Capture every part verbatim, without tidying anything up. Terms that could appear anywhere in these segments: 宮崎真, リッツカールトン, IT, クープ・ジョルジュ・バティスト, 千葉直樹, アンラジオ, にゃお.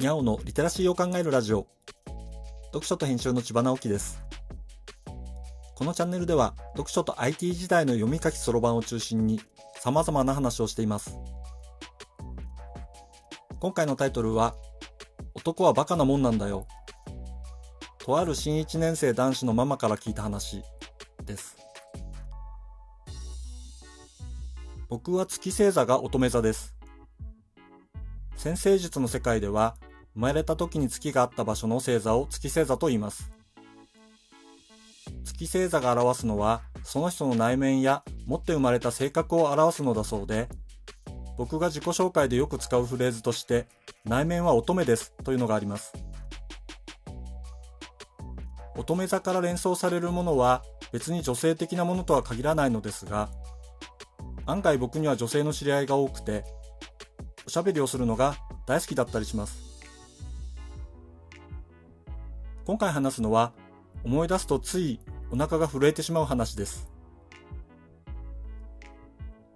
にゃおのリテラシーを考えるラジオ。読書と編集の千葉直樹です。このチャンネルでは読書と アイティー 時代の読み書きそろばんを中心に様々な話をしています。今回のタイトルは男はバカなもんなんだよ、とある新いちねん生男子のママから聞いた話です。僕は月星座が乙女座です。占星術の世界では生まれた時に月があった場所の星座を月星座と言います。月星座が表すのはその人の内面や持って生まれた性格を表すのだそうで、僕が自己紹介でよく使うフレーズとして内面は乙女ですというのがあります。乙女座から連想されるものは別に女性的なものとは限らないのですが、案外僕には女性の知り合いが多くておしゃべりをするのが大好きだったりします。今回話すのは思い出すとついお腹が震えてしまう話です。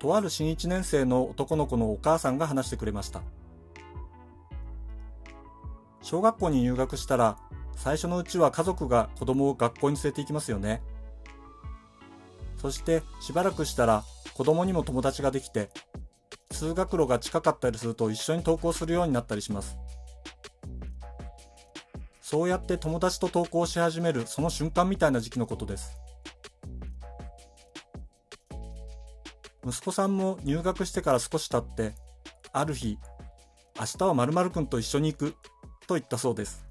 とある新いちねん生の男の子のお母さんが話してくれました。小学校に入学したら最初のうちは家族が子供を学校に連れて行きますよね。そしてしばらくしたら子供にも友達ができて、通学路が近かったりすると一緒に登校するようになったりします。そうやって友達と登校し始めるその瞬間みたいな時期のことです。息子さんも入学してから少し経って、ある日、明日は〇〇くんと一緒に行くと言ったそうです。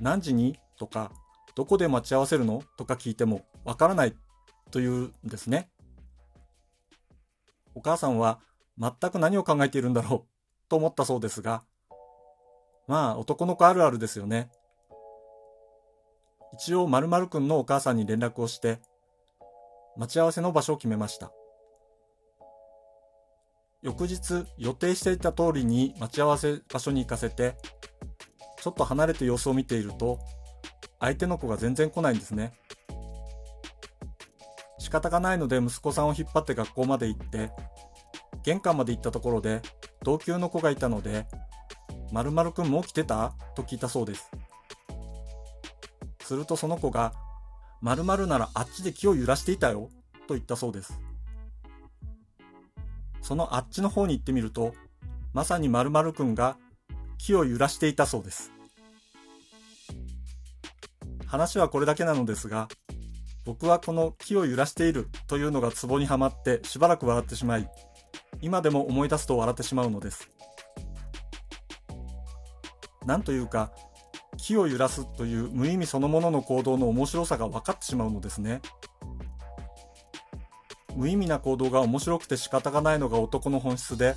何時にとかどこで待ち合わせるのとか聞いてもわからないというんですね。お母さんは全く何を考えているんだろうと思ったそうですが、まあ男の子あるあるですよね。一応〇〇くんのお母さんに連絡をして待ち合わせの場所を決めました。翌日、予定していた通りに待ち合わせ場所に行かせて、ちょっと離れて様子を見ていると相手の子が全然来ないんですね。仕方がないので息子さんを引っ張って学校まで行って、玄関まで行ったところで同級の子がいたので、〇〇くんもう来てた？と聞いたそうです。するとその子が、〇〇ならあっちで気を揺らしていたよと言ったそうです。そのあっちの方に行ってみると、まさに〇〇くんが気を揺らしていたそうです。話はこれだけなのですが、僕はこの木を揺らしているというのがツボにはまってしばらく笑ってしまい、今でも思い出すと笑ってしまうのです。なんというか、木を揺らすという無意味そのものの行動の面白さが分かってしまうのですね。無意味な行動が面白くて仕方がないのが男の本質で、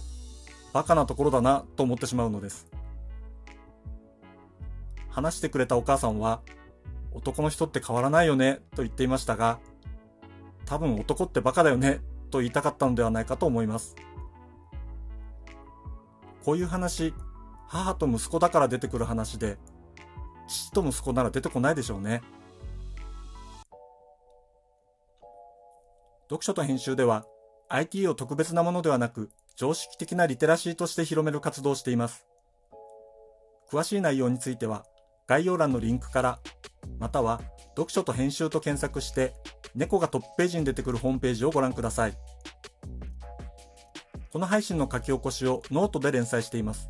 バカなところだなと思ってしまうのです。話してくれたお母さんは、男の人って変わらないよねと言っていましたが、多分男ってバカだよねと言いたかったのではないかと思います。こういう話、母と息子だから出てくる話で、父と息子なら出てこないでしょうね。読書と編集では アイティー を特別なものではなく、常識的なリテラシーとして広める活動をしています。詳しい内容については概要欄のリンクから、または読書と編集と検索して猫がトップページに出てくるホームページをご覧ください。この配信の書き起こしをノートで連載しています。